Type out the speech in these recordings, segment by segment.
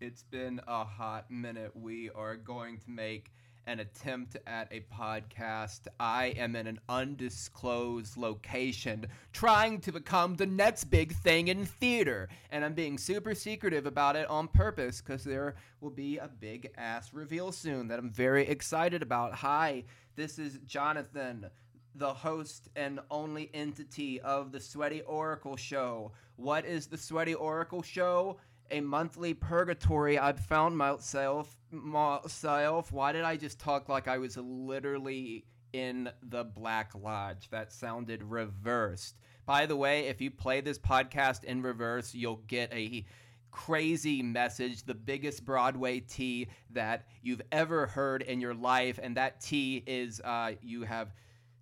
It's been a hot minute. We are going to make an attempt at a podcast. I am in an undisclosed location trying to become the next big thing in theater. And I'm being super secretive about it on purpose because there will be a big ass reveal soon that I'm very excited about. Hi, this is Jonathan, the host and only entity of the Sweaty Oracle Show. What is the Sweaty Oracle Show? A monthly purgatory I've found myself. Why did I just talk like I was literally in the Black Lodge? That sounded reversed. By the way, if you play this podcast in reverse, you'll get a crazy message, the biggest Broadway tea that you've ever heard in your life, and that tea is you have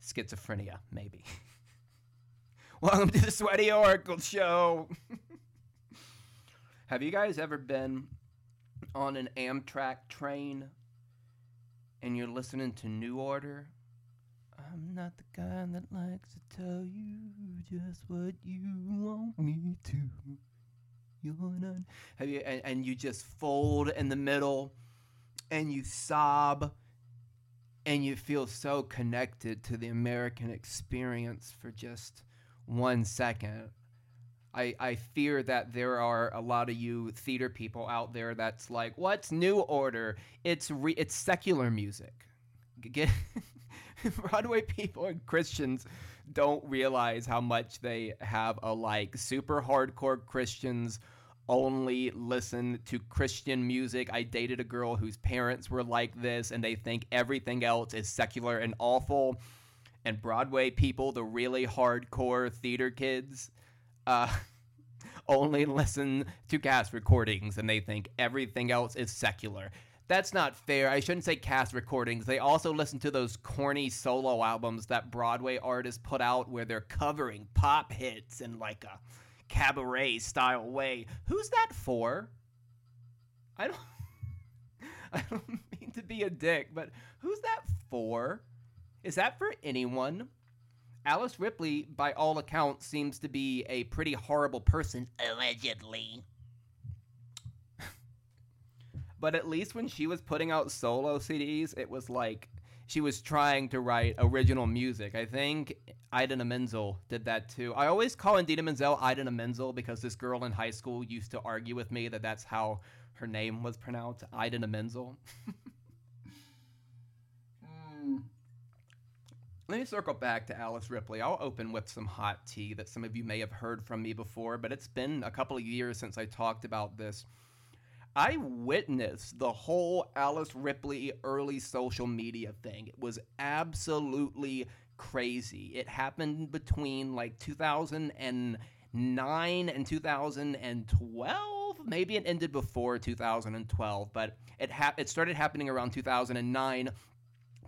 schizophrenia, maybe. Welcome to the Sweaty Oracle Show. Have you guys ever been on an Amtrak train and you're listening to New Order? I'm not the kind that likes to tell you just what you want me to. You're not. Have you and you just fold in the middle and you sob and you feel so connected to the American experience for just 1 second. I fear that there are a lot of you theater people out there that's like, what's New Order? It's secular music. Broadway people and Christians don't realize how much they have alike. Super hardcore Christians only listen to Christian music. I dated a girl whose parents were like this, and they think everything else is secular and awful. And Broadway people, the really hardcore theater kids, only listen to cast recordings and they think everything else is secular. That's not fair. I shouldn't say cast recordings. They also listen to those corny solo albums that Broadway artists put out where they're covering pop hits in like a cabaret style way. Who's that for? I don't mean to be a dick, but who's that for? Is that for anyone? Alice Ripley, by all accounts, seems to be a pretty horrible person, allegedly. But at least when she was putting out solo CDs, it was like she was trying to write original music. I think Idina Menzel did that too. I always call Idina Menzel Idina Menzel because this girl in high school used to argue with me that that's how her name was pronounced, Idina Menzel. Let me circle back to Alice Ripley. I'll open with some hot tea that some of you may have heard from me before, but it's been a couple of years since I talked about this. I witnessed the whole Alice Ripley early social media thing. It was absolutely crazy. It happened between like 2009 and 2012. Maybe it ended before 2012, but it started happening around 2009.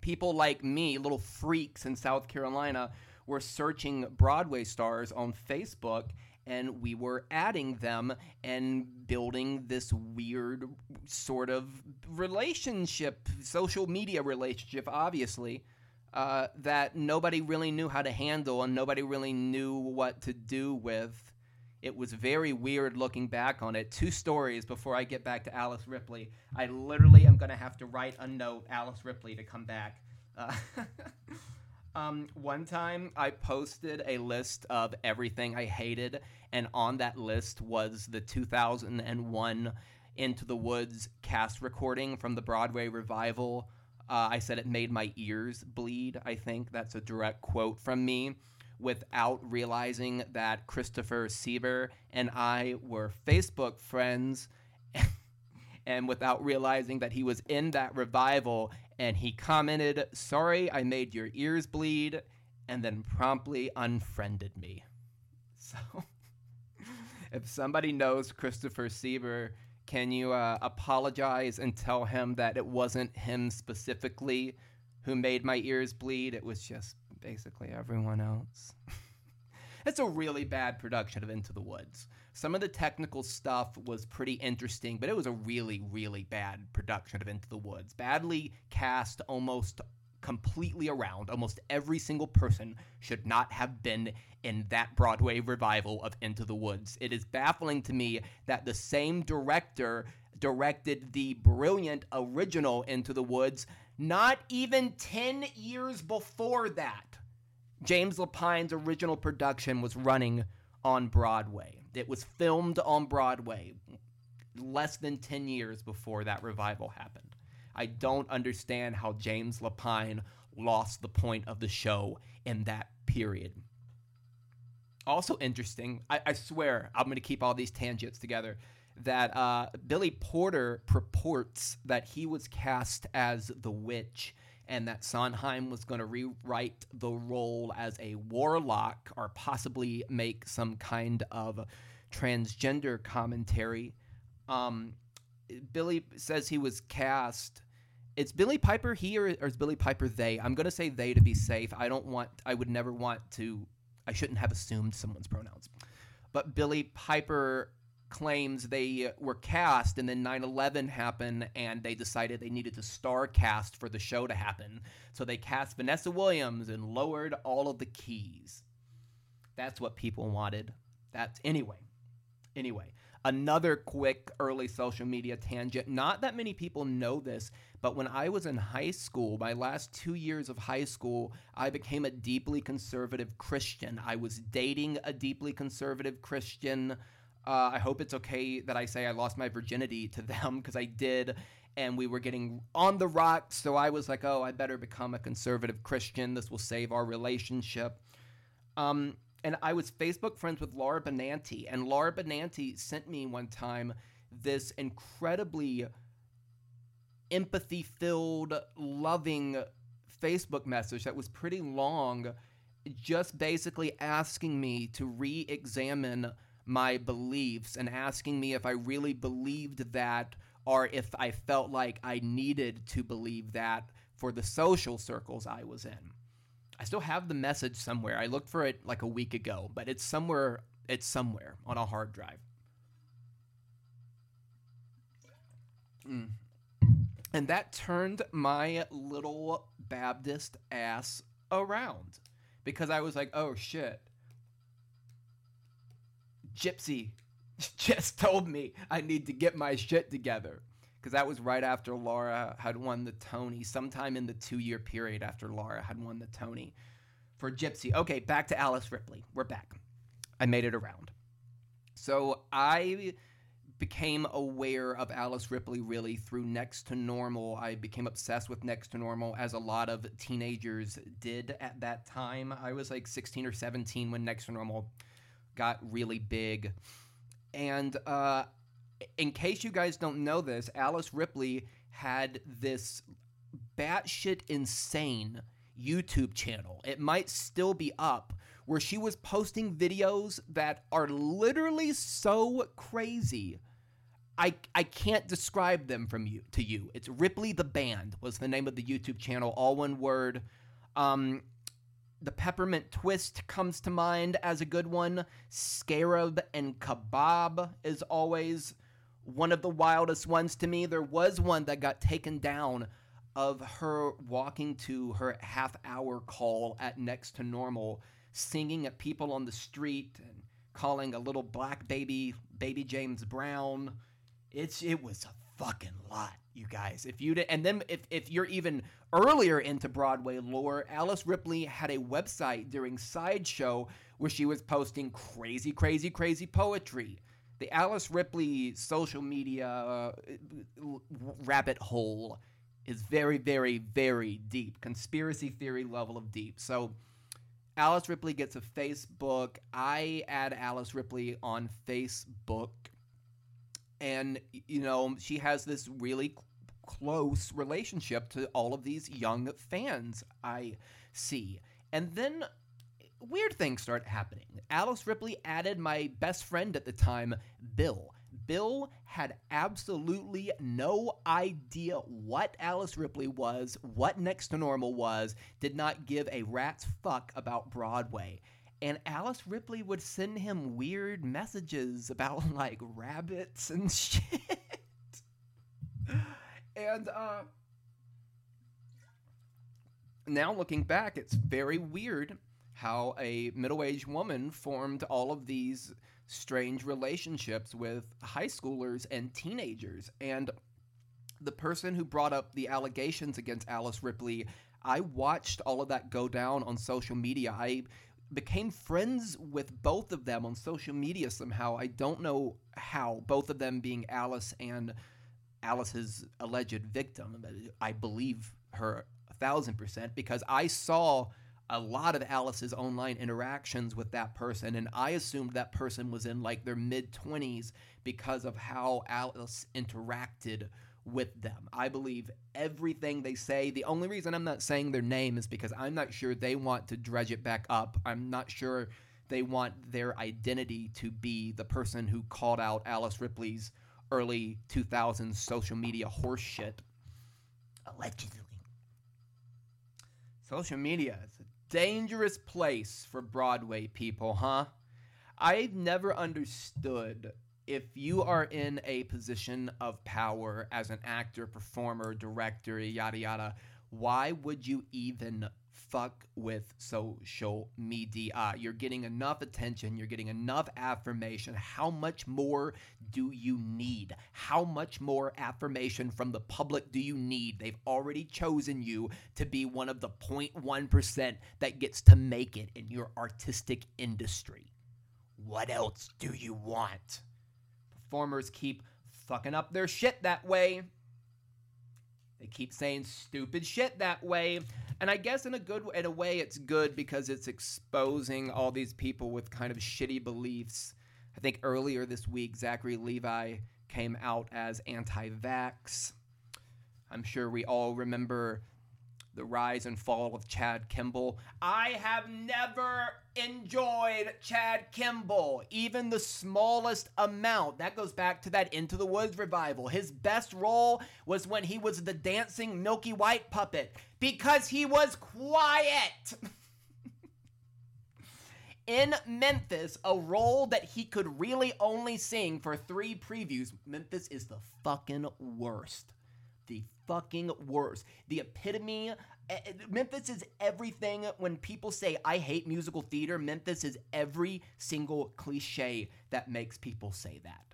People like me, little freaks in South Carolina, were searching Broadway stars on Facebook, and we were adding them and building this weird sort of relationship, social media relationship, obviously, that nobody really knew how to handle and nobody really knew what to do with. It was very weird looking back on it. 2 stories before I get back to Alice Ripley. I literally am going to have to write a note, Alice Ripley, to come back. One time I posted a list of everything I hated, and on that list was the 2001 Into the Woods cast recording from the Broadway revival. I said it made my ears bleed. I think that's a direct quote from me, without realizing that Christopher Sieber and I were Facebook friends, and without realizing that he was in that revival, and he commented, "Sorry, I made your ears bleed," and then promptly unfriended me. So, if somebody knows Christopher Sieber, can you apologize and tell him that it wasn't him specifically who made my ears bleed? It was just basically everyone else. It's a really bad production of Into the Woods. Some of the technical stuff was pretty interesting, but it was a really, really bad production of Into the Woods. Badly cast almost completely around. Almost every single person should not have been in that Broadway revival of Into the Woods. It is baffling to me that the same director directed the brilliant original Into the Woods not even 10 years before that. James Lepine's original production was running on Broadway. It was filmed on Broadway less than 10 years before that revival happened. I don't understand how James Lepine lost the point of the show in that period. Also interesting, I swear I'm going to keep all these tangents together, that Billy Porter purports that he was cast as the witch and that Sondheim was going to rewrite the role as a warlock or possibly make some kind of transgender commentary. Billy says he was cast. It's Billy Piper he or is Billy Piper they? I'm going to say they to be safe. I shouldn't have assumed someone's pronouns. But Billy Piper claims they were cast, and then 9/11 happened, and they decided they needed to star cast for the show to happen. So they cast Vanessa Williams and lowered all of the keys. That's what people wanted. Anyway, another quick early social media tangent. Not that many people know this, but when I was in high school, my last 2 years of high school, I became a deeply conservative Christian. I was dating a deeply conservative Christian. I hope it's okay that I say I lost my virginity to them, because I did, and we were getting on the rocks, so I was like, oh, I better become a conservative Christian. This will save our relationship. And I was Facebook friends with Laura Benanti, and Laura Benanti sent me one time this incredibly empathy-filled, loving Facebook message that was pretty long, just basically asking me to re-examine my beliefs and asking me if I really believed that or if I felt like I needed to believe that for the social circles I was in. I still have the message somewhere. I looked for it like a week ago, but it's somewhere on a hard drive. And that turned my little Baptist ass around, because I was like, oh shit, Gypsy just told me I need to get my shit together. Because that was right after Laura had won the Tony, sometime in the 2-year period after Laura had won the Tony for Gypsy. Okay, back to Alice Ripley. We're back. I made it around. So I became aware of Alice Ripley really through Next to Normal. I became obsessed with Next to Normal, as a lot of teenagers did at that time. I was like 16 or 17 when Next to Normal got really big. And in case you guys don't know this, Alice Ripley had this batshit insane YouTube channel. It might still be up, where she was posting videos that are literally so crazy. I can't describe them to you. It's Ripley the Band was the name of the YouTube channel, all one word. The Peppermint Twist comes to mind as a good one. Scarab and Kebab is always one of the wildest ones to me. There was one that got taken down of her walking to her half-hour call at Next to Normal, singing at people on the street and calling a little black baby James Brown. It was a fucking lot, you guys. If you did, and then if you're even earlier into Broadway lore, Alice Ripley had a website during Sideshow where she was posting crazy, crazy, crazy poetry. The Alice Ripley social media rabbit hole is very, very, very deep. Conspiracy theory level of deep. So Alice Ripley gets a Facebook. I add Alice Ripley on Facebook. And, you know, she has this really close relationship to all of these young fans I see. And then weird things start happening. Alice Ripley added my best friend at the time, Bill. Bill had absolutely no idea what Alice Ripley was, what Next to Normal was, did not give a rat's fuck about Broadway. And Alice Ripley would send him weird messages about, like, rabbits and shit. And now looking back, it's very weird how a middle-aged woman formed all of these strange relationships with high schoolers and teenagers. And the person who brought up the allegations against Alice Ripley, I watched all of that go down on social media. I became friends with both of them on social media somehow. I don't know how, both of them being Alice and Alice's alleged victim. I believe her 1,000% because I saw a lot of Alice's online interactions with that person, and I assumed that person was in like their mid-20s because of how Alice interacted with them. I believe everything they say. The only reason I'm not saying their name is because I'm not sure they want to dredge it back up. I'm not sure they want their identity to be the person who called out Alice Ripley's early 2000s social media horseshit. Allegedly. Social media is a dangerous place for Broadway people, huh? I've never understood. If you are in a position of power as an actor, performer, director, yada yada, why would you even fuck with social media? You're getting enough attention. You're getting enough affirmation. How much more do you need? How much more affirmation from the public do you need? They've already chosen you to be one of the 0.1% that gets to make it in your artistic industry. What else do you want? Performers keep fucking up their shit that way. They keep saying stupid shit that way. And I guess in a way it's good because it's exposing all these people with kind of shitty beliefs. I think earlier this week, Zachary Levi came out as anti-vax. I'm sure we all remember the rise and fall of Chad Kimball. I have never enjoyed Chad Kimball, even the smallest amount. That goes back to that Into the Woods revival. His best role was when he was the dancing Milky White puppet because he was quiet. In Memphis, a role that he could really only sing for 3 previews. Memphis is the fucking worst. The fucking worst. The epitome. Memphis is everything. When people say, I hate musical theater, Memphis is every single cliche that makes people say that.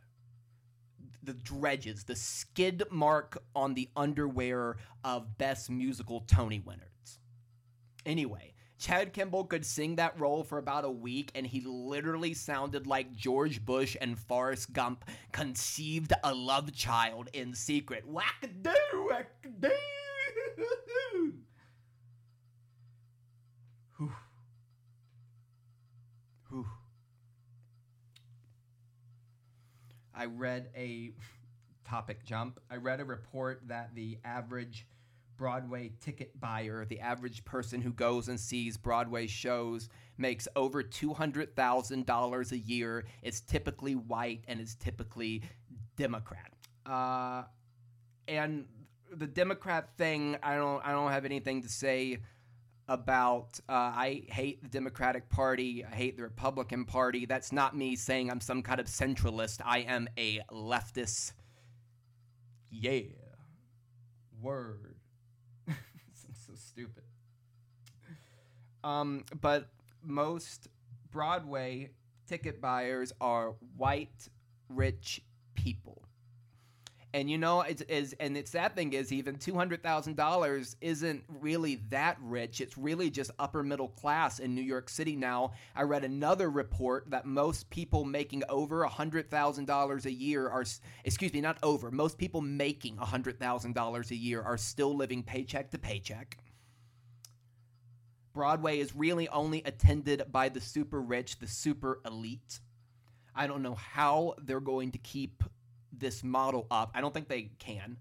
The dredges, the skid mark on the underwear of best musical Tony winners. Anyway, Chad Kimball could sing that role for about a week, and he literally sounded like George Bush and Forrest Gump conceived a love child in secret. Wack-a-doo, wack-a-doo. Whew. I read a report that the average Broadway ticket buyer, the average person who goes and sees Broadway shows, makes over $200,000 a year. It's typically white and is typically Democrat. And the Democrat thing, I don't have anything to say about. I hate the Democratic Party. I hate the Republican Party. That's not me saying I'm some kind of centralist. I am a leftist. Yeah. Word. So stupid. But most Broadway ticket buyers are white, rich people. And you know, it's that thing is even $200,000 isn't really that rich. It's really just upper middle class in New York City now. I read another report that most people making over $100,000 a year are, most people making $100,000 a year are still living paycheck to paycheck. Broadway is really only attended by the super rich, the super elite. I don't know how they're going to keep this model up. I don't think they can.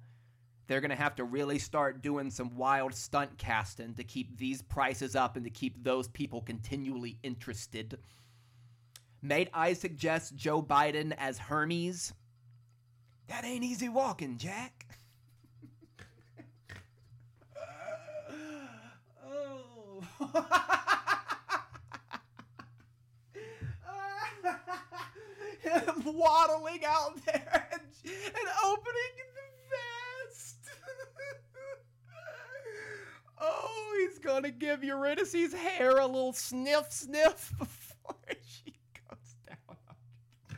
They're going to have to really start doing some wild stunt casting to keep these prices up and to keep those people continually interested. Might I suggest Joe Biden as Hermes? That ain't easy walking, Jack. Oh. Him waddling out there and opening the vest. Oh, he's going to give Eurydice's hair a little sniff before she goes down.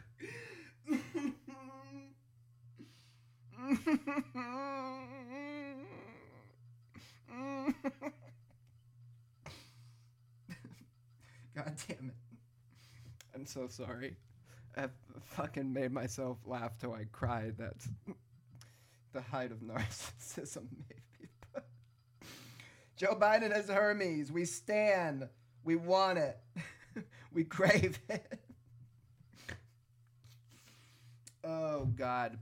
God damn it. I'm so sorry. I fucking made myself laugh till I cried. That's the height of narcissism, maybe. But Joe Biden as Hermes. We stand. We want it. We crave it. Oh, God.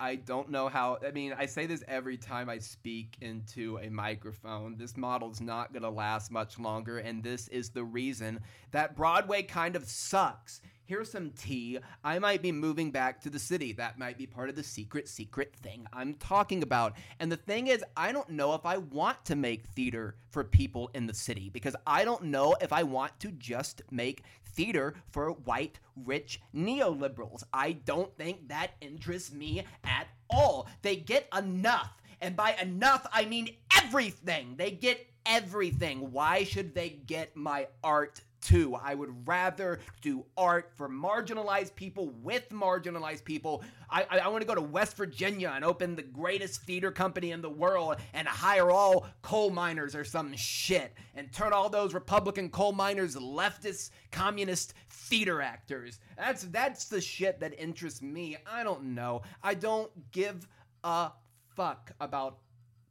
I don't know how. I mean, I say this every time I speak into a microphone. This model's not going to last much longer, and this is the reason that Broadway kind of sucks. Here's some tea. I might be moving back to the city. That might be part of the secret thing I'm talking about. And the thing is, I don't know if I want to make theater for people in the city, because I don't know if I want to just make theater for white, rich neoliberals. I don't think that interests me at all. They get enough. And by enough, I mean everything. They get everything. Why should they get my art too? I would rather do art for marginalized people with marginalized people. I want to go to West Virginia and open the greatest theater company in the world and hire all coal miners or some shit and turn all those Republican coal miners leftist communist theater actors. That's the shit that interests me. I don't know. I don't give a fuck about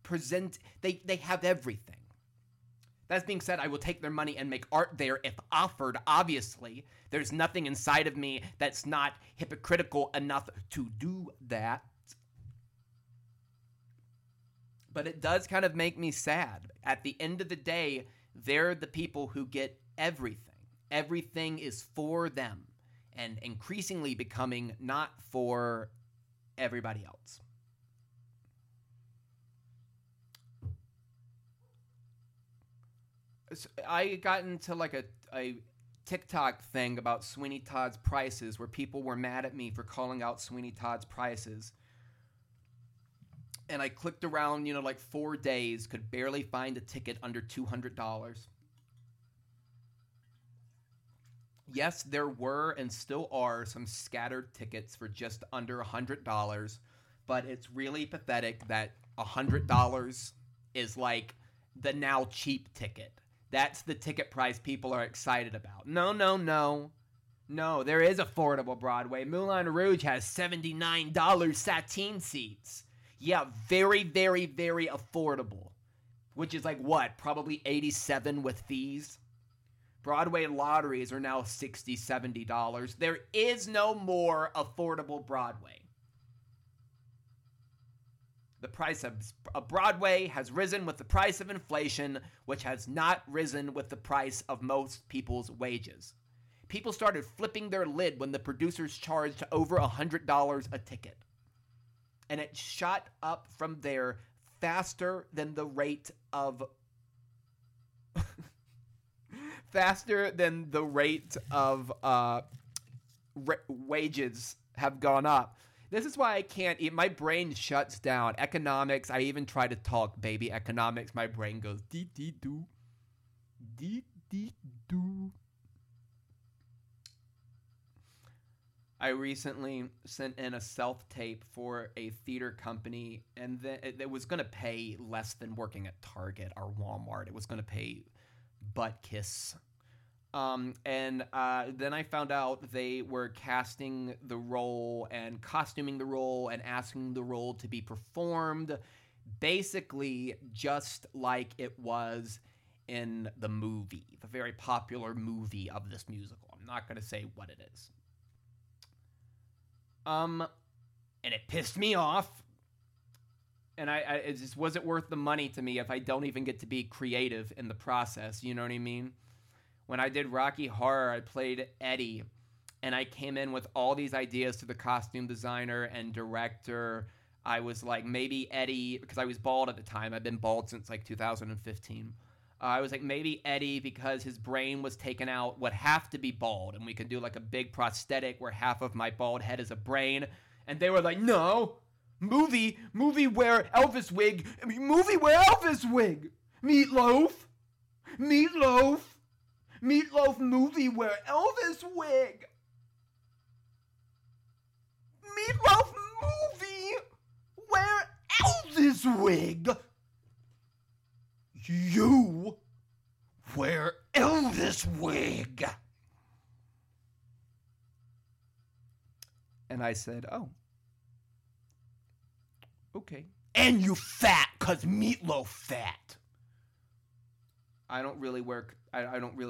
present. They have everything. That being said, I will take their money and make art there if offered, obviously. There's nothing inside of me that's not hypocritical enough to do that. But it does kind of make me sad. At the end of the day, they're the people who get everything. Everything is for them and increasingly becoming not for everybody else. I got into like a TikTok thing about Sweeney Todd's prices where people were mad at me for calling out Sweeney Todd's prices. And I clicked around, you know, like 4 days, could barely find a ticket under $200. Yes, there were and still are some scattered tickets for just under $100, but it's really pathetic that $100 is like the now cheap ticket. That's the ticket price people are excited about. No, there is affordable Broadway. Moulin Rouge has $79 sateen seats. Yeah, very, very, very affordable. Which is like what? Probably $87 with fees? Broadway lotteries are now $60, $70. There is no more affordable Broadway. The price of Broadway has risen with the price of inflation, which has not risen with the price of most people's wages. People started flipping their lid when the producers charged over $100 a ticket. And it shot up from there faster than the rate of wages have gone up. This is why I can't eat. My brain shuts down. Economics, I even try to talk, baby. Economics, my brain goes, dee-dee-doo. Dee-dee-doo. I recently sent in a self-tape for a theater company, and then it was going to pay less than working at Target or Walmart. It was going to pay butt kiss. Then I found out they were casting the role and costuming the role and asking the role to be performed basically just like it was in the movie, the very popular movie of this musical. I'm not going to say what it is. And it pissed me off. And it just wasn't worth the money to me if I don't even get to be creative in the process. You know what I mean? When I did Rocky Horror, I played Eddie, and I came in with all these ideas to the costume designer and director. I was like, maybe Eddie, because I was bald at the time. I've been bald since like 2015. I was like, maybe Eddie, because his brain was taken out, would have to be bald, and we could do like a big prosthetic where half of my bald head is a brain. And they were like, no, movie wear Elvis wig, meatloaf. Meatloaf movie wear Elvis wig. Meatloaf movie wig. You wear Elvis wig. And I said, oh, okay. And you fat, 'cause Meatloaf fat. I don't really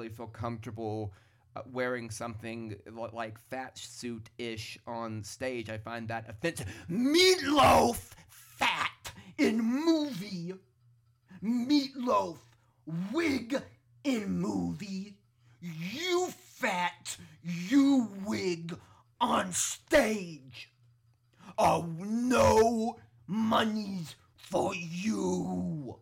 feel comfortable wearing something like fat suit-ish on stage. I find that offensive. Meatloaf fat in movie. Meatloaf wig in movie. You fat, you wig on stage. Oh, no monies for you.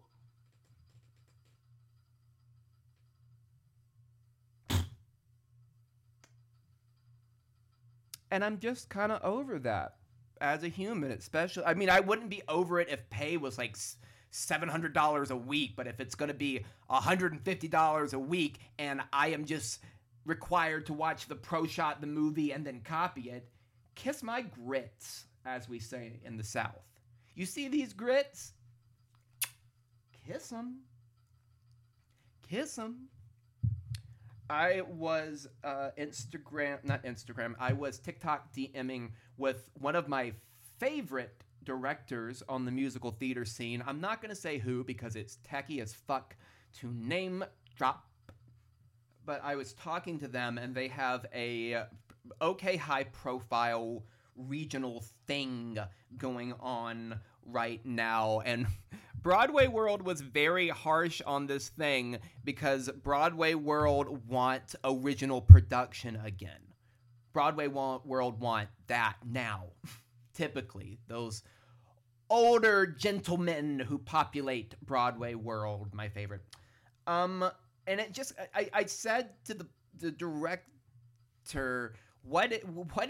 And I'm just kind of over that as a human, especially. I mean, I wouldn't be over it if pay was like $700 a week, but if it's going to be $150 a week and I am just required to watch the pro shot, the movie, and then copy it, kiss my grits, as we say in the South. You see these grits? Kiss them. Kiss them. I was I was TikTok DMing with one of my favorite directors on the musical theater scene. I'm not going to say who because it's tacky as fuck to name drop. But I was talking to them and they have a okay high profile regional thing going on right now, and Broadway World was very harsh on this thing because Broadway World want original production again. Broadway World want that now. Typically, those older gentlemen who populate Broadway World, my favorite. And it just, I said to the director, what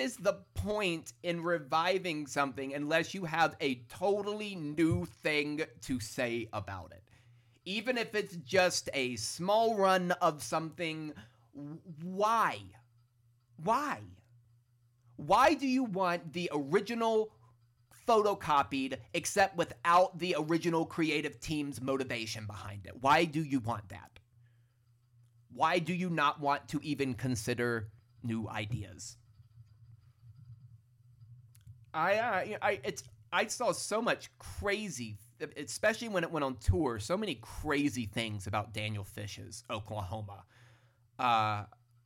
is the point in reviving something unless you have a totally new thing to say about it? Even if it's just a small run of something, why? Why? Why do you want the original photocopied except without the original creative team's motivation behind it? Why do you want that? Why do you not want to even consider new ideas? I saw so much crazy, especially when it went on tour, so many crazy things about Daniel Fish's Oklahoma.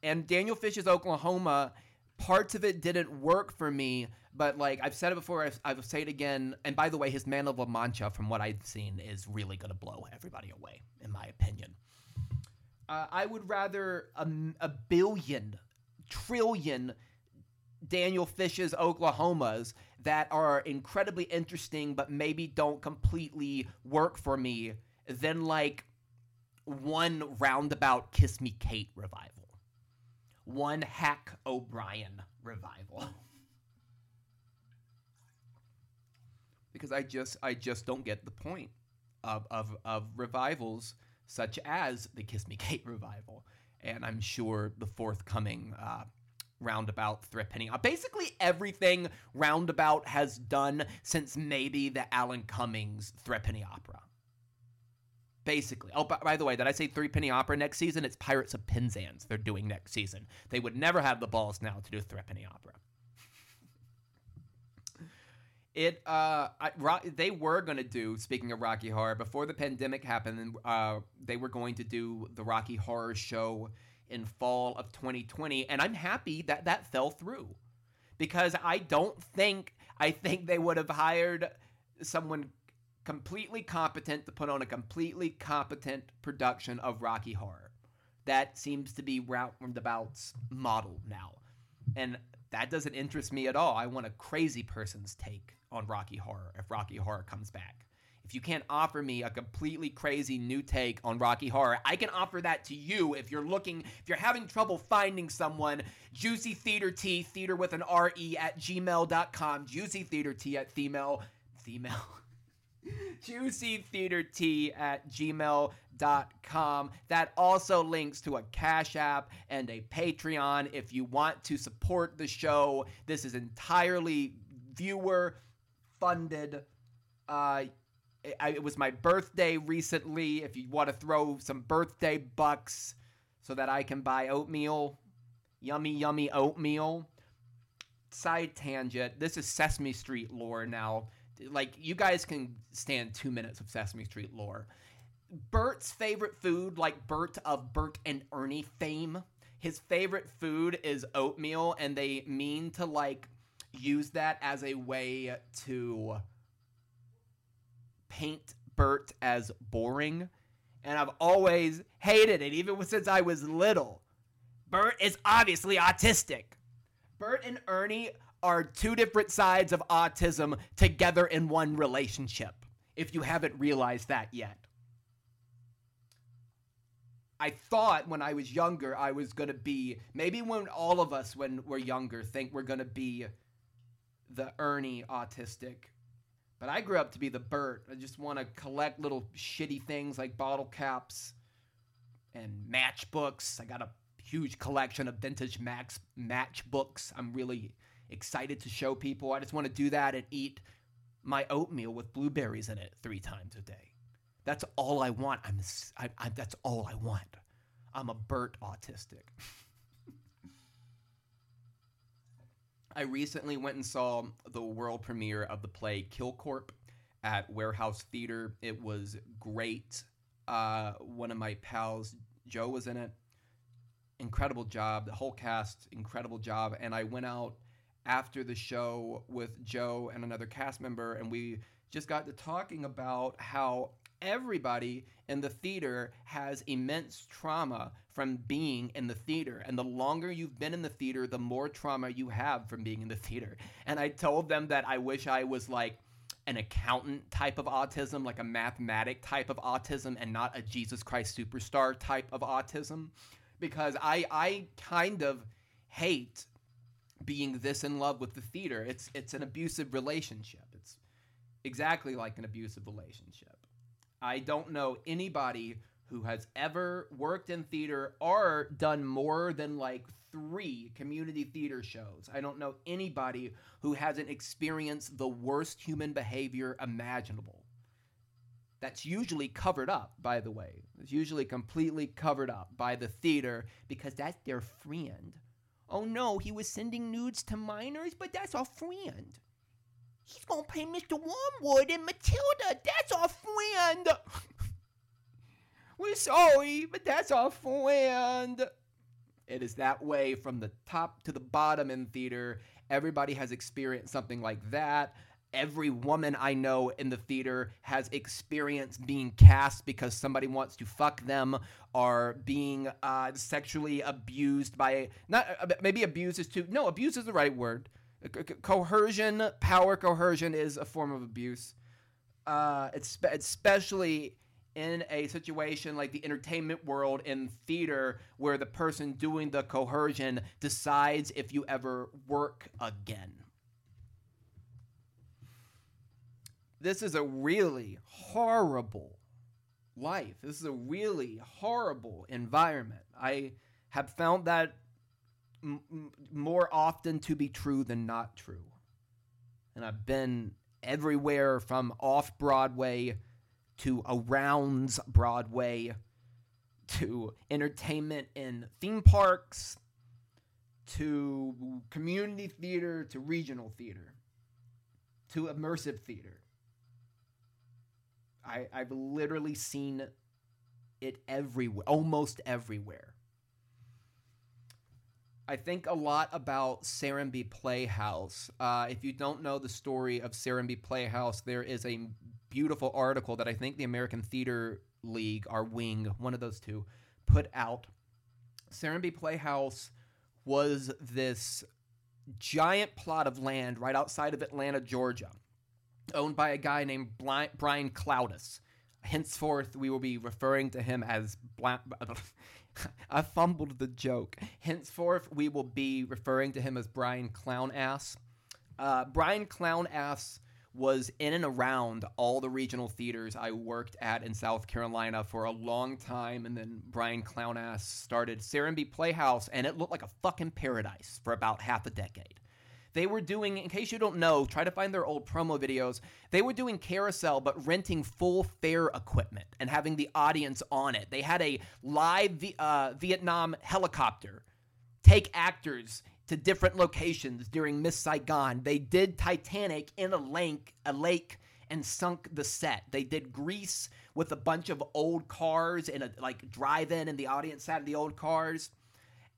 And Daniel Fish's Oklahoma, parts of it didn't work for me, but like I've said it before, I've said it again, and by the way, his Man of La Mancha, from what I've seen, is really going to blow everybody away, in my opinion. I would rather a billion trillion Daniel Fish's Oklahomas that are incredibly interesting but maybe don't completely work for me than like one Roundabout Kiss Me Kate revival, one Hack O'Brien revival, because I just don't get the point of revivals such as the Kiss Me Kate revival. And I'm sure the forthcoming Roundabout Threepenny. Basically everything Roundabout has done since maybe the Alan Cummings Threepenny Opera. Basically. Oh, by the way, did I say Threepenny Opera next season? It's Pirates of Penzance they're doing next season. They would never have the balls now to do Threepenny Opera. They were going to do, speaking of Rocky Horror, before the pandemic happened, they were going to do the Rocky Horror Show in fall of 2020, and I'm happy that that fell through because I think they would have hired someone completely competent to put on a completely competent production of Rocky Horror. That seems to be Roundabout's model now, and that doesn't interest me at all. I want a crazy person's take on Rocky Horror if Rocky Horror comes back. If you can't offer me a completely crazy new take on Rocky Horror, I can offer that to you if you're looking, if you're having trouble finding someone. Juicy Theatre Tea, theater with an R-E at gmail.com. Juicy Theatre Tea at female. Juicy Theatre Tea at gmail.com. That also links to a Cash App and a Patreon if you want to support the show. This is entirely viewer funded. It was my birthday recently. If you want to throw some birthday bucks so that I can buy oatmeal, yummy, yummy oatmeal. Side tangent. This is Sesame Street lore now. Like, you guys can stand 2 minutes of Sesame Street lore. Bert's favorite food, like Bert of Bert and Ernie fame, his favorite food is oatmeal, and they mean to, like, use that as a way to paint Bert as boring. And I've always hated it, even since I was little. Bert is obviously autistic. Bert and Ernie are two different sides of autism together in one relationship, if you haven't realized that yet. I thought when I was younger, I was going to be, maybe when all of us, when we're younger, think we're going to be the Ernie autistic. But I grew up to be the Bert. I just want to collect little shitty things like bottle caps and matchbooks. I got a huge collection of vintage matchbooks. I'm really excited to show people. I just want to do that and eat my oatmeal with blueberries in it 3 times a day. That's all I want. That's all I want. I'm a Bert autistic. I recently went and saw the world premiere of the play Kill Corp at Warehouse Theater. It was great. One of my pals, Joe, was in it. Incredible job. The whole cast, incredible job. And I went out after the show with Joe and another cast member, and we just got to talking about how everybody in the theater has immense trauma from being in the theater. And the longer you've been in the theater, the more trauma you have from being in the theater. And I told them that I wish I was like an accountant type of autism, like a mathematic type of autism, and not a Jesus Christ Superstar type of autism. Because I kind of hate being this in love with the theater. It's an abusive relationship. It's exactly like an abusive relationship. I don't know anybody who has ever worked in theater or done more than like 3 community theater shows. I don't know anybody who hasn't experienced the worst human behavior imaginable. That's usually covered up, by the way. It's usually completely covered up by the theater because that's their friend. Oh no, he was sending nudes to minors, but that's our friend. He's gonna play Mr. Wormwood and Matilda. That's our friend. We're sorry, but that's our friend. It is that way from the top to the bottom in theater. Everybody has experienced something like that. Every woman I know in the theater has experienced being cast because somebody wants to fuck them, or being sexually abused by, abuse is the right word. Coercion, power coercion is a form of abuse, especially in a situation like the entertainment world in theater where the person doing the coercion decides if you ever work again. This is a really horrible life. This is a really horrible environment. I have found that more often to be true than not true. And I've been everywhere from off-Broadway to around Broadway to entertainment in theme parks to community theater to regional theater to immersive theater. I've literally seen it everywhere, almost everywhere. I think a lot about Serenbe Playhouse. If you don't know the story of Serenbe Playhouse, there is a beautiful article that I think the American Theater League, our wing, one of those two, put out. Serenbe Playhouse was this giant plot of land right outside of Atlanta, Georgia, owned by a guy named Brian Cloudus. Henceforth, we will be referring to him as I fumbled the joke. Henceforth, we will be referring to him as Brian Clownass. Brian Clownass was in and around all the regional theaters I worked at in South Carolina for a long time, and then Brian Clownass started Serenbe Playhouse, and it looked like a fucking paradise for about half a decade. They were doing, in case you don't know, try to find their old promo videos. They were doing carousel, but renting full fair equipment and having the audience on it. They had a live Vietnam helicopter take actors to different locations during Miss Saigon. They did Titanic in a lake and sunk the set. They did Grease with a bunch of old cars and a like drive-in, and the audience sat in the old cars.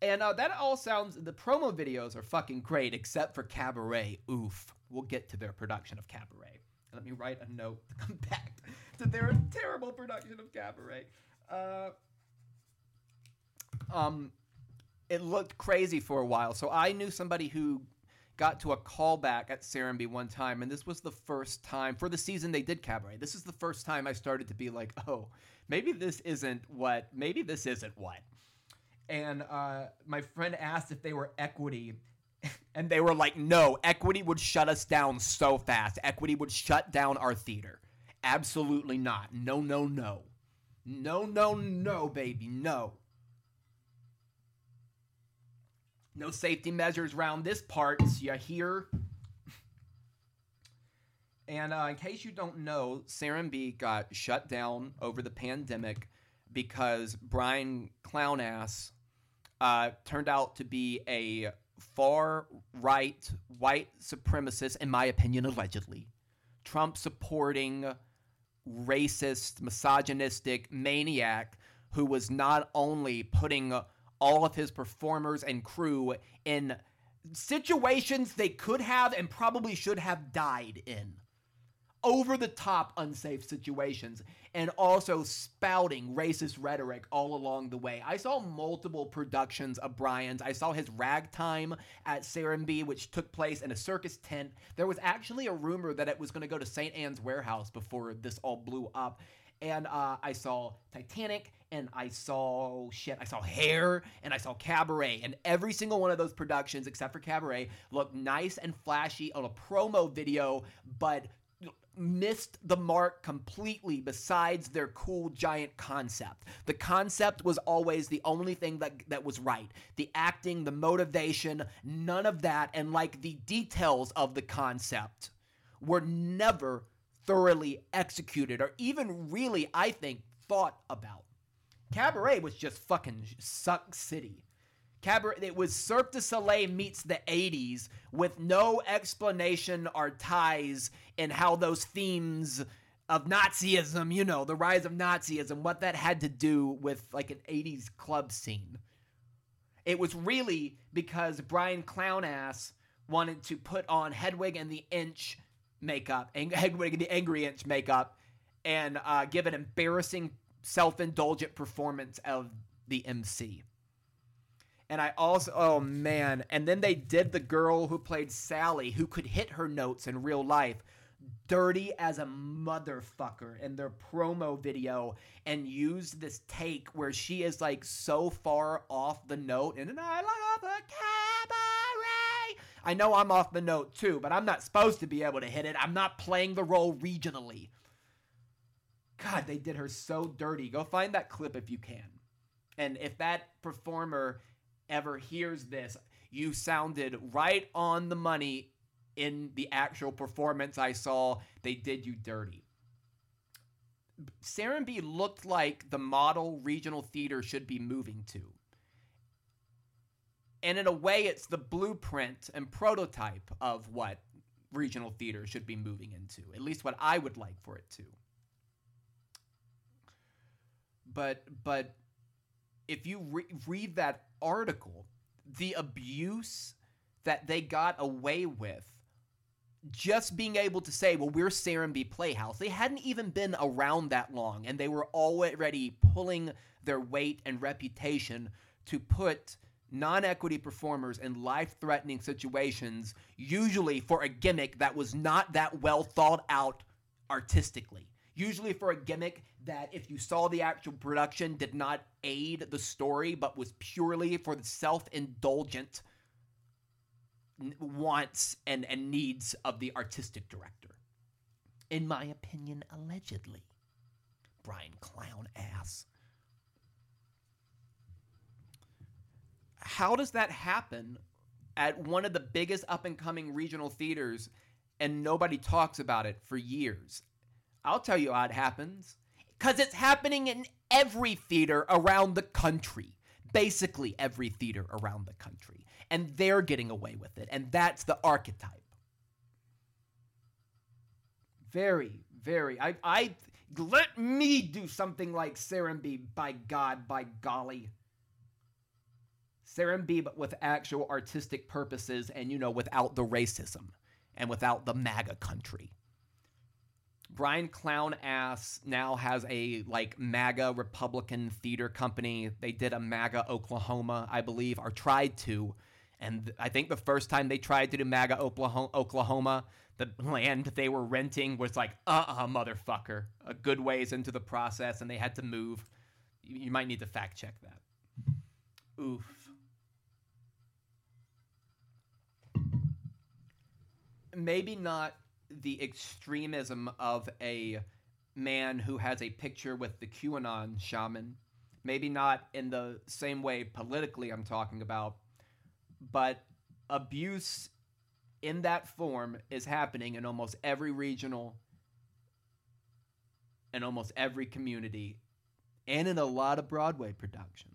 And that all sounds, the promo videos are fucking great, except for Cabaret. Oof. We'll get to their production of Cabaret. Let me write a note to come back to their terrible production of Cabaret. It looked crazy for a while. So I knew somebody who got to a callback at Serenbe one time, and this was the first time for the season they did Cabaret. This is the first time I started to be like, oh, maybe this isn't what. And my friend asked if they were Equity, and they were like, no, Equity would shut us down so fast. Equity would shut down our theater. Absolutely not. No, no, no. No, no, no, baby, no. No safety measures round this part, you hear? And in case you don't know, Serenbe got shut down over the pandemic because Brian Clownass turned out to be a far-right white supremacist, in my opinion, allegedly, Trump-supporting, racist, misogynistic maniac who was not only putting all of his performers and crew in situations they could have and probably should have died in. Over-the-top unsafe situations, and also spouting racist rhetoric all along the way. I saw multiple productions of Brian's. I saw his Ragtime at Serenbe, which took place in a circus tent. There was actually a rumor that it was going to go to St. Anne's Warehouse before this all blew up. And I saw Titanic, and I saw Hair, and I saw Cabaret, and every single one of those productions, except for Cabaret, looked nice and flashy on a promo video, but missed the mark completely besides their cool giant concept. The concept was always the only thing that was right. The acting, the motivation, none of that, and like the details of the concept were never thoroughly executed or even really, I think, thought about. Cabaret was just fucking suck city. Cabaret, it was Cirque du Soleil meets the 80s with no explanation or ties in how those themes of Nazism, you know, the rise of Nazism, what that had to do with like an 80s club scene. It was really because Brian Clownass wanted to put on Hedwig and the Inch makeup, and Hedwig and the Angry Inch makeup, and give an embarrassing, self-indulgent performance of the MC. And I also, oh man, and then they did the girl who played Sally, who could hit her notes in real life, dirty as a motherfucker in their promo video, and used this take where she is like so far off the note, and I love a cabaret. I know I'm off the note too, but I'm not supposed to be able to hit it. I'm not playing the role regionally. God, they did her so dirty. Go find that clip if you can. And if that performer ever hears this, you sounded right on the money in the actual performance I saw. They did you dirty. Serenbe looked like the model regional theater should be moving to. And in a way, it's the blueprint and prototype of what regional theater should be moving into, at least what I would like for it to. But if you read that article, the abuse that they got away with, just being able to say, well, we're Serenbe Playhouse. They hadn't even been around that long, and they were already pulling their weight and reputation to put non-equity performers in life-threatening situations, usually for a gimmick that was not that well thought out artistically. Usually for a gimmick that, if you saw the actual production, did not aid the story, but was purely for the self-indulgent wants and needs of the artistic director. In my opinion, allegedly. Brian Clownass. How does that happen at one of the biggest up-and-coming regional theaters, and nobody talks about it for years. I'll tell you how it happens. Because it's happening in every theater around the country. Basically every theater around the country. And they're getting away with it. And that's the archetype. Very, very. I let me do something like Serenbe, by God, by golly. Serenbe, but with actual artistic purposes and, you know, without the racism and without the MAGA country. Brian Cloudus now has a, like, MAGA Republican theater company. They did a MAGA Oklahoma, I believe, or tried to. And I think the first time they tried to do MAGA Oklahoma, the land that they were renting was like, motherfucker, a good ways into the process, and they had to move. You might need to fact check that. Oof. Maybe not the extremism of a man who has a picture with the QAnon shaman. Maybe not in the same way politically I'm talking about, but abuse in that form is happening in almost every regional and almost every community and in a lot of Broadway productions.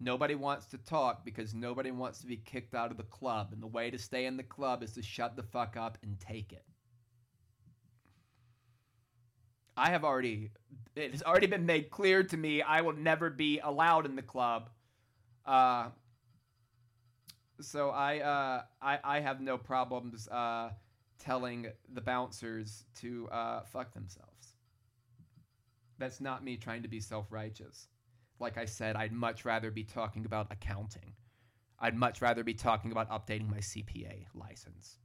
Nobody wants to talk because nobody wants to be kicked out of the club. And the way to stay in the club is to shut the fuck up and take it. It has already been made clear to me I will never be allowed in the club. So I have no problems telling the bouncers to fuck themselves. That's not me trying to be self-righteous. Like I said, I'd much rather be talking about accounting. I'd much rather be talking about updating my CPA license.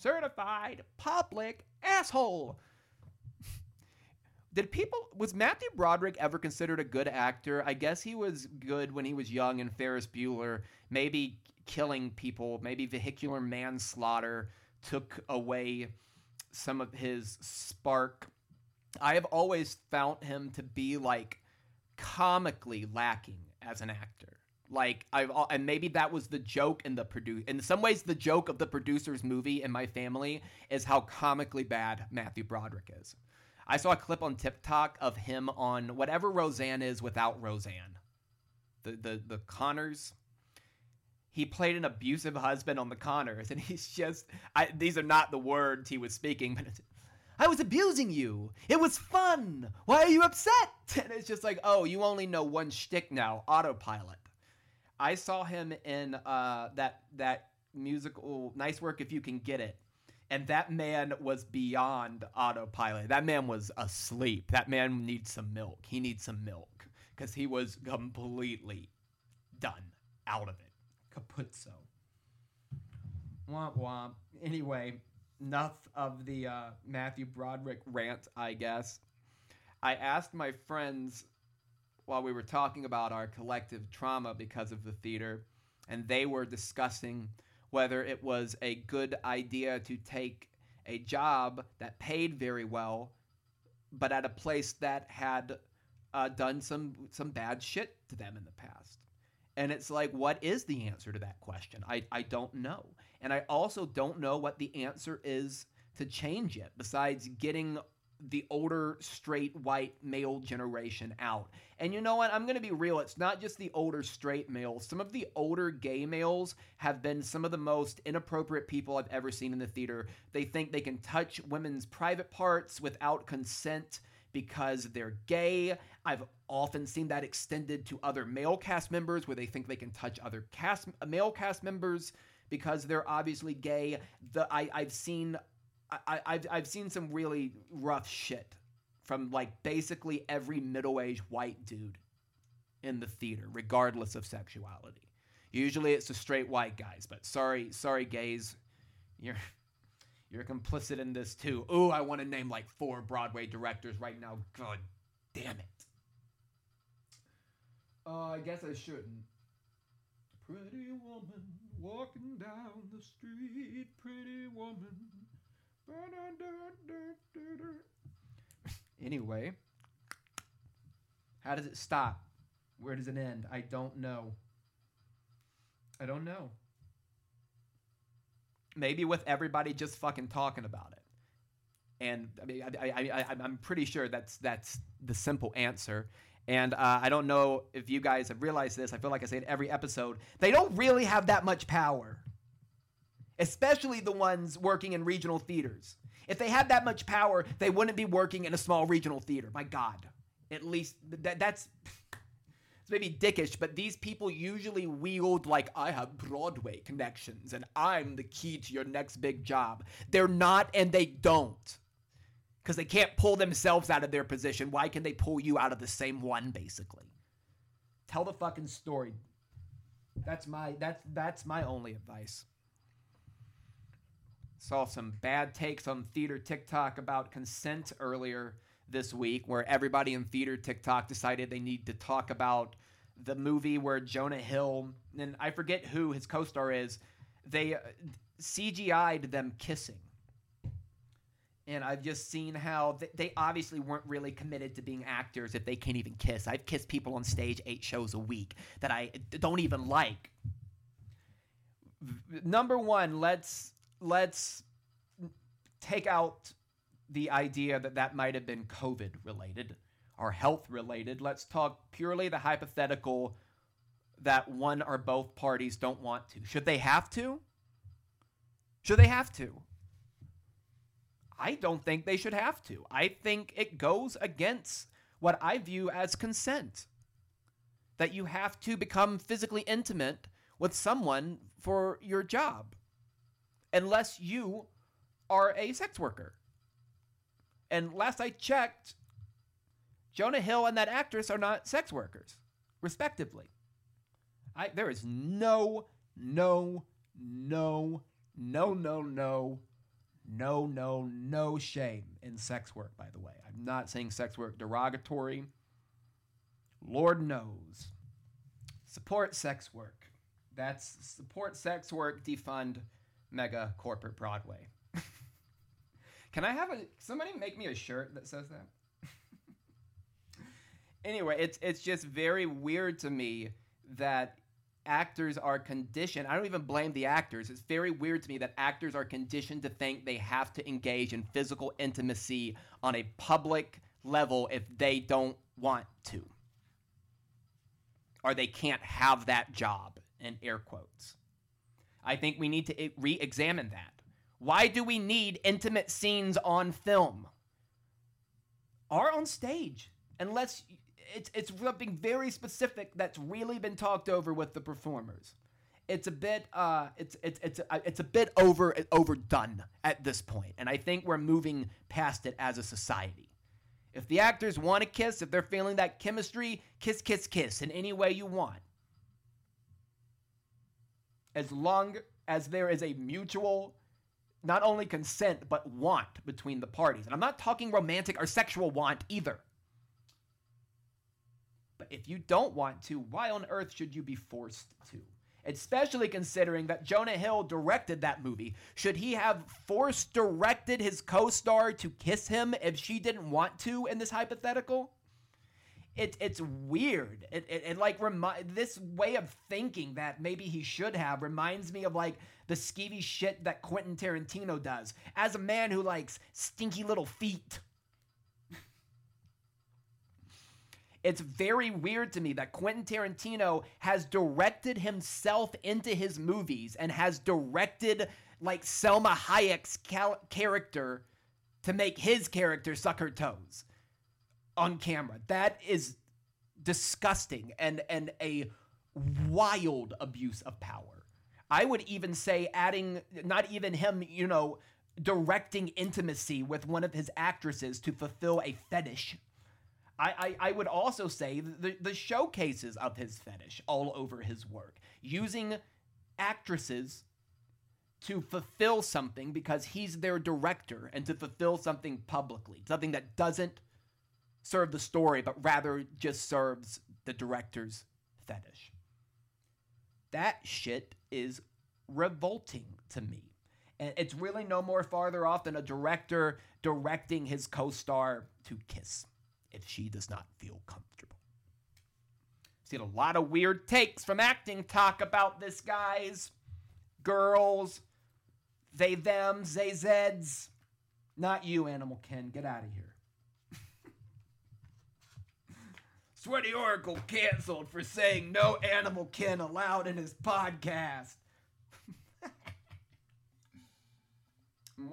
Certified public asshole. Was Matthew Broderick ever considered a good actor? I guess he was good when he was young in Ferris Bueller. Maybe killing people, maybe vehicular manslaughter took away some of his spark. I have always found him to be like comically lacking as an actor. Like and maybe that was the joke in the in some ways the joke of the producer's movie in my family is how comically bad Matthew Broderick is. I saw a clip on TikTok of him on whatever Roseanne is without Roseanne. The Connors. He played an abusive husband on The Connors, and he's just these are not the words he was speaking, but it's, I was abusing you. It was fun. Why are you upset? And it's just like, oh, you only know one shtick now. Autopilot. I saw him in that musical, Nice Work If You Can Get It. And that man was beyond autopilot. That man was asleep. That man needs some milk. He needs some milk. Because he was completely done. Out of it. Capuzzo. Womp womp. Anyway. Enough of the Matthew Broderick rant, I guess. I asked my friends while we were talking about our collective trauma because of the theater, and they were discussing whether it was a good idea to take a job that paid very well, but at a place that had done some bad shit to them in the past. And it's like, what is the answer to that question? I don't know. And I also don't know what the answer is to change it, besides getting the older, straight, white male generation out. And you know what? I'm going to be real. It's not just the older, straight males. Some of the older gay males have been some of the most inappropriate people I've ever seen in the theater. They think they can touch women's private parts without consent because they're gay. I've often seen that extended to other male cast members where they think they can touch other male cast members because they're obviously gay. I've seen some really rough shit from like basically every middle-aged white dude in the theater, regardless of sexuality. Usually it's the straight white guys, but sorry gays, You're complicit in this too. Ooh, I want to name like 4 Broadway directors right now. God damn it. I guess I shouldn't. Pretty woman walking down the street. Pretty woman. Anyway. How does it stop? Where does it end? I don't know. Maybe with everybody just fucking talking about it. And I mean, I'm pretty sure that's the simple answer. And I don't know if you guys have realized this. I feel like I say it every episode. They don't really have that much power, especially the ones working in regional theaters. If they had that much power, they wouldn't be working in a small regional theater. My God. At least that's it's maybe dickish, but these people usually wield like, I have Broadway connections and I'm the key to your next big job. They're not, and they don't. Because they can't pull themselves out of their position. Why can they pull you out of the same one, basically? Tell the fucking story. That's my only advice. Saw some bad takes on theater TikTok about consent earlier this week, where everybody in theater TikTok decided they need to talk about the movie where Jonah Hill, and I forget who his co-star is, they CGI'd them kissing. And I've just seen how they obviously weren't really committed to being actors if they can't even kiss. I've kissed people on stage 8 shows a week that I don't even like. Number one, let's take out the idea that might have been COVID-related or health-related. Let's talk purely the hypothetical that one or both parties don't want to. Should they have to? Should they have to? I don't think they should have to. I think it goes against what I view as consent, that you have to become physically intimate with someone for your job, unless you are a sex worker. And last I checked, Jonah Hill and that actress are not sex workers, respectively. There is no shame in sex work, by the way. I'm not saying sex work derogatory. Lord knows. Support sex work. Support sex work, defund mega corporate Broadway. Can I have somebody make me a shirt that says that? Anyway, it's just very weird to me that actors are conditioned. I don't even blame the actors. It's very weird to me that actors are conditioned to think they have to engage in physical intimacy on a public level if they don't want to, or they can't have that job, in air quotes. I think we need to re-examine that. Why do we need intimate scenes on film or on stage? Unless it's something very specific that's really been talked over with the performers. It's a bit overdone at this point, and I think we're moving past it as a society. If the actors want to kiss, if they're feeling that chemistry, kiss, kiss, kiss in any way you want. As long as there is a mutual, not only consent, but want between the parties. And I'm not talking romantic or sexual want either. If you don't want to, why on earth should you be forced to? Especially considering that Jonah Hill directed that movie. Should he have force-directed his co-star to kiss him if she didn't want to in this hypothetical? It's weird. This way of thinking that maybe he should have reminds me of like the skeevy shit that Quentin Tarantino does. As a man who likes stinky little feet. It's very weird to me that Quentin Tarantino has directed himself into his movies and has directed like Selma Hayek's character to make his character suck her toes on camera. That is disgusting and a wild abuse of power. I would even say adding, not even him, directing intimacy with one of his actresses to fulfill a fetish. I would also say the showcases of his fetish all over his work, using actresses to fulfill something because he's their director and to fulfill something publicly, something that doesn't serve the story but rather just serves the director's fetish. That shit is revolting to me. And it's really no more farther off than a director directing his co-star to kiss if she does not feel comfortable. I've seen a lot of weird takes from acting talk about this, guys. Girls. They, them, they, zeds. Not you, Animal Ken. Get out of here. Sweaty Oracle canceled for saying no Animal Ken allowed in his podcast. I'm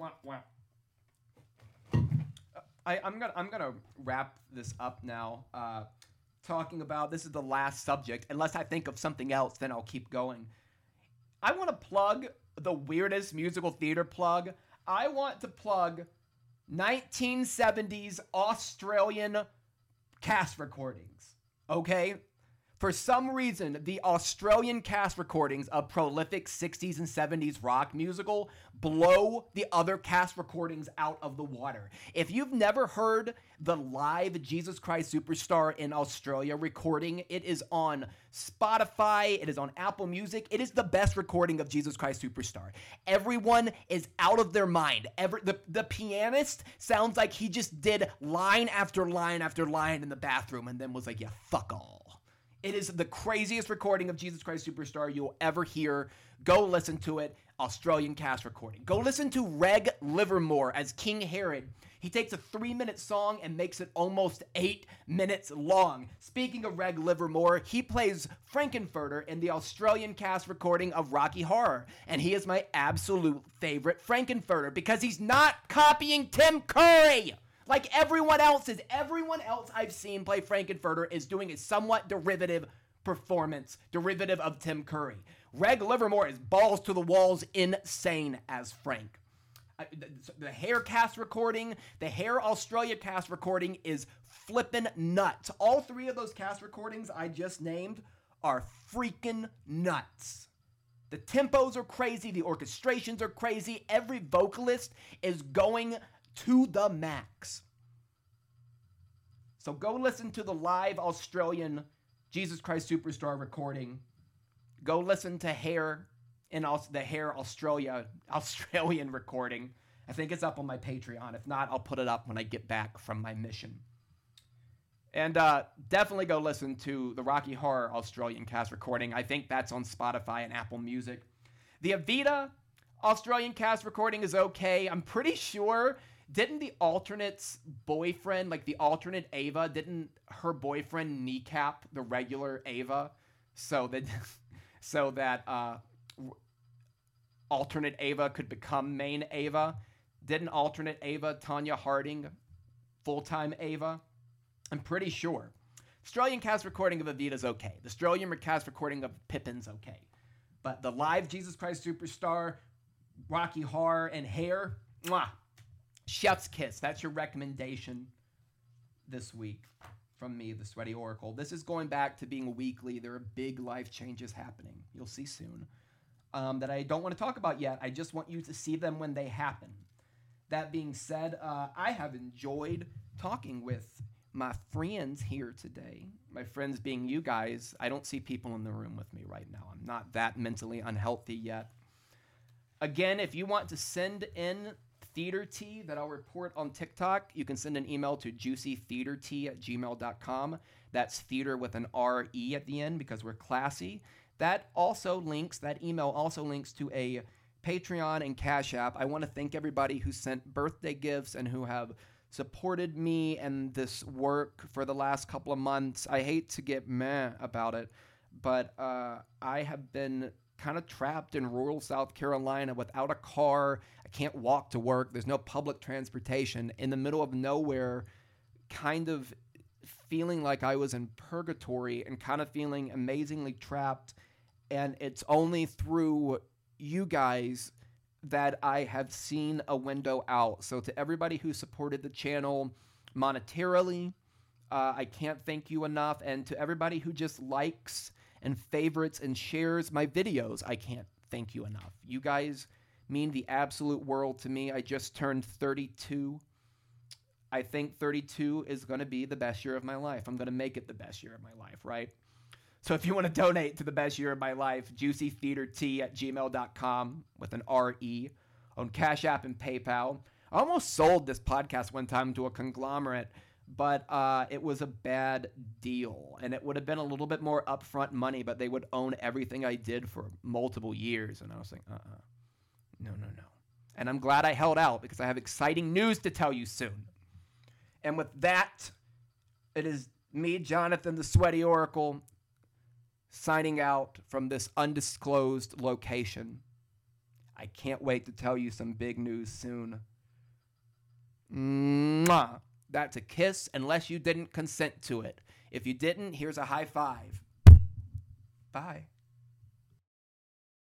gonna wrap this up now. Talking about this is the last subject. Unless I think of something else, then I'll keep going. I want to plug the weirdest musical theater plug. I want to plug 1970s Australian cast recordings. Okay? For some reason, the Australian cast recordings of prolific 60s and 70s rock musical blow the other cast recordings out of the water. If you've never heard the live Jesus Christ Superstar in Australia recording, it is on Spotify, it is on Apple Music, it is the best recording of Jesus Christ Superstar. Everyone is out of their mind. The pianist sounds like he just did line after line after line in the bathroom and then was like, yeah, fuck all. It is the craziest recording of Jesus Christ Superstar you'll ever hear. Go listen to it. Australian cast recording. Go listen to Reg Livermore as King Herod. He takes a 3-minute song and makes it almost 8 minutes long. Speaking of Reg Livermore, he plays Frankenfurter in the Australian cast recording of Rocky Horror. And he is my absolute favorite Frankenfurter because he's not copying Tim Curry. Like everyone else I've seen play Frankenfurter is doing a somewhat derivative performance, derivative of Tim Curry. Reg Livermore is balls to the walls, insane as Frank. The Hair cast recording, the Hair Australia cast recording is flippin' nuts. All three of those cast recordings I just named are freaking nuts. The tempos are crazy, the orchestrations are crazy, every vocalist is going to the max. So go listen to the live Australian Jesus Christ Superstar recording. Go listen to Hair and also the Hair Australian recording. I think it's up on my Patreon. If not, I'll put it up when I get back from my mission. And definitely go listen to the Rocky Horror Australian cast recording. I think that's on Spotify and Apple Music. The Evita Australian cast recording is okay. I'm pretty sure. Didn't the alternate's boyfriend, like the alternate Ava, didn't her boyfriend kneecap the regular Ava so that alternate Ava could become main Ava? Didn't alternate Ava, Tanya Harding, full-time Ava? I'm pretty sure. Australian cast recording of Evita's okay. The Australian cast recording of Pippin's okay. But the live Jesus Christ Superstar, Rocky Horror, and Hair, mwah. Chef's kiss. That's your recommendation this week from me, the Sweaty Oracle. This is going back to being weekly. There are big life changes happening. You'll see soon that I don't want to talk about yet. I just want you to see them when they happen. That being said, I have enjoyed talking with my friends here today. My friends being you guys. I don't see people in the room with me right now. I'm not that mentally unhealthy yet. Again, if you want to send in theater tea that I'll report on TikTok, you can send an email to juicytheatertea@gmail.com. That's theater with an R-E at the end because we're classy. That email also links to a Patreon and Cash App. I want to thank everybody who sent birthday gifts and who have supported me and this work for the last couple of months. I hate to get meh about it, but I have been kind of trapped in rural South Carolina without a car. I can't walk to work. There's no public transportation. In the middle of nowhere, kind of feeling like I was in purgatory and kind of feeling amazingly trapped. And it's only through you guys that I have seen a window out. So to everybody who supported the channel monetarily, I can't thank you enough. And to everybody who just likes and favorites and shares my videos, I can't thank you enough. You guys mean the absolute world to me. I just turned 32. I think 32 is going to be the best year of my life. I'm going to make it the best year of my life, right? So if you want to donate to the best year of my life, juicytheatertea@gmail.com with an R-E on Cash App and PayPal. I almost sold this podcast one time to a conglomerate, but it was a bad deal, and it would have been a little bit more upfront money, but they would own everything I did for multiple years, and I was like, no. and I'm glad I held out because I have exciting news to tell you soon. And with that, it is me, Jonathan, the Sweaty Oracle, signing out from this undisclosed location. I can't wait to tell you some big news soon. Mwah. That's a kiss unless you didn't consent to it. If you didn't, here's a high five. Bye.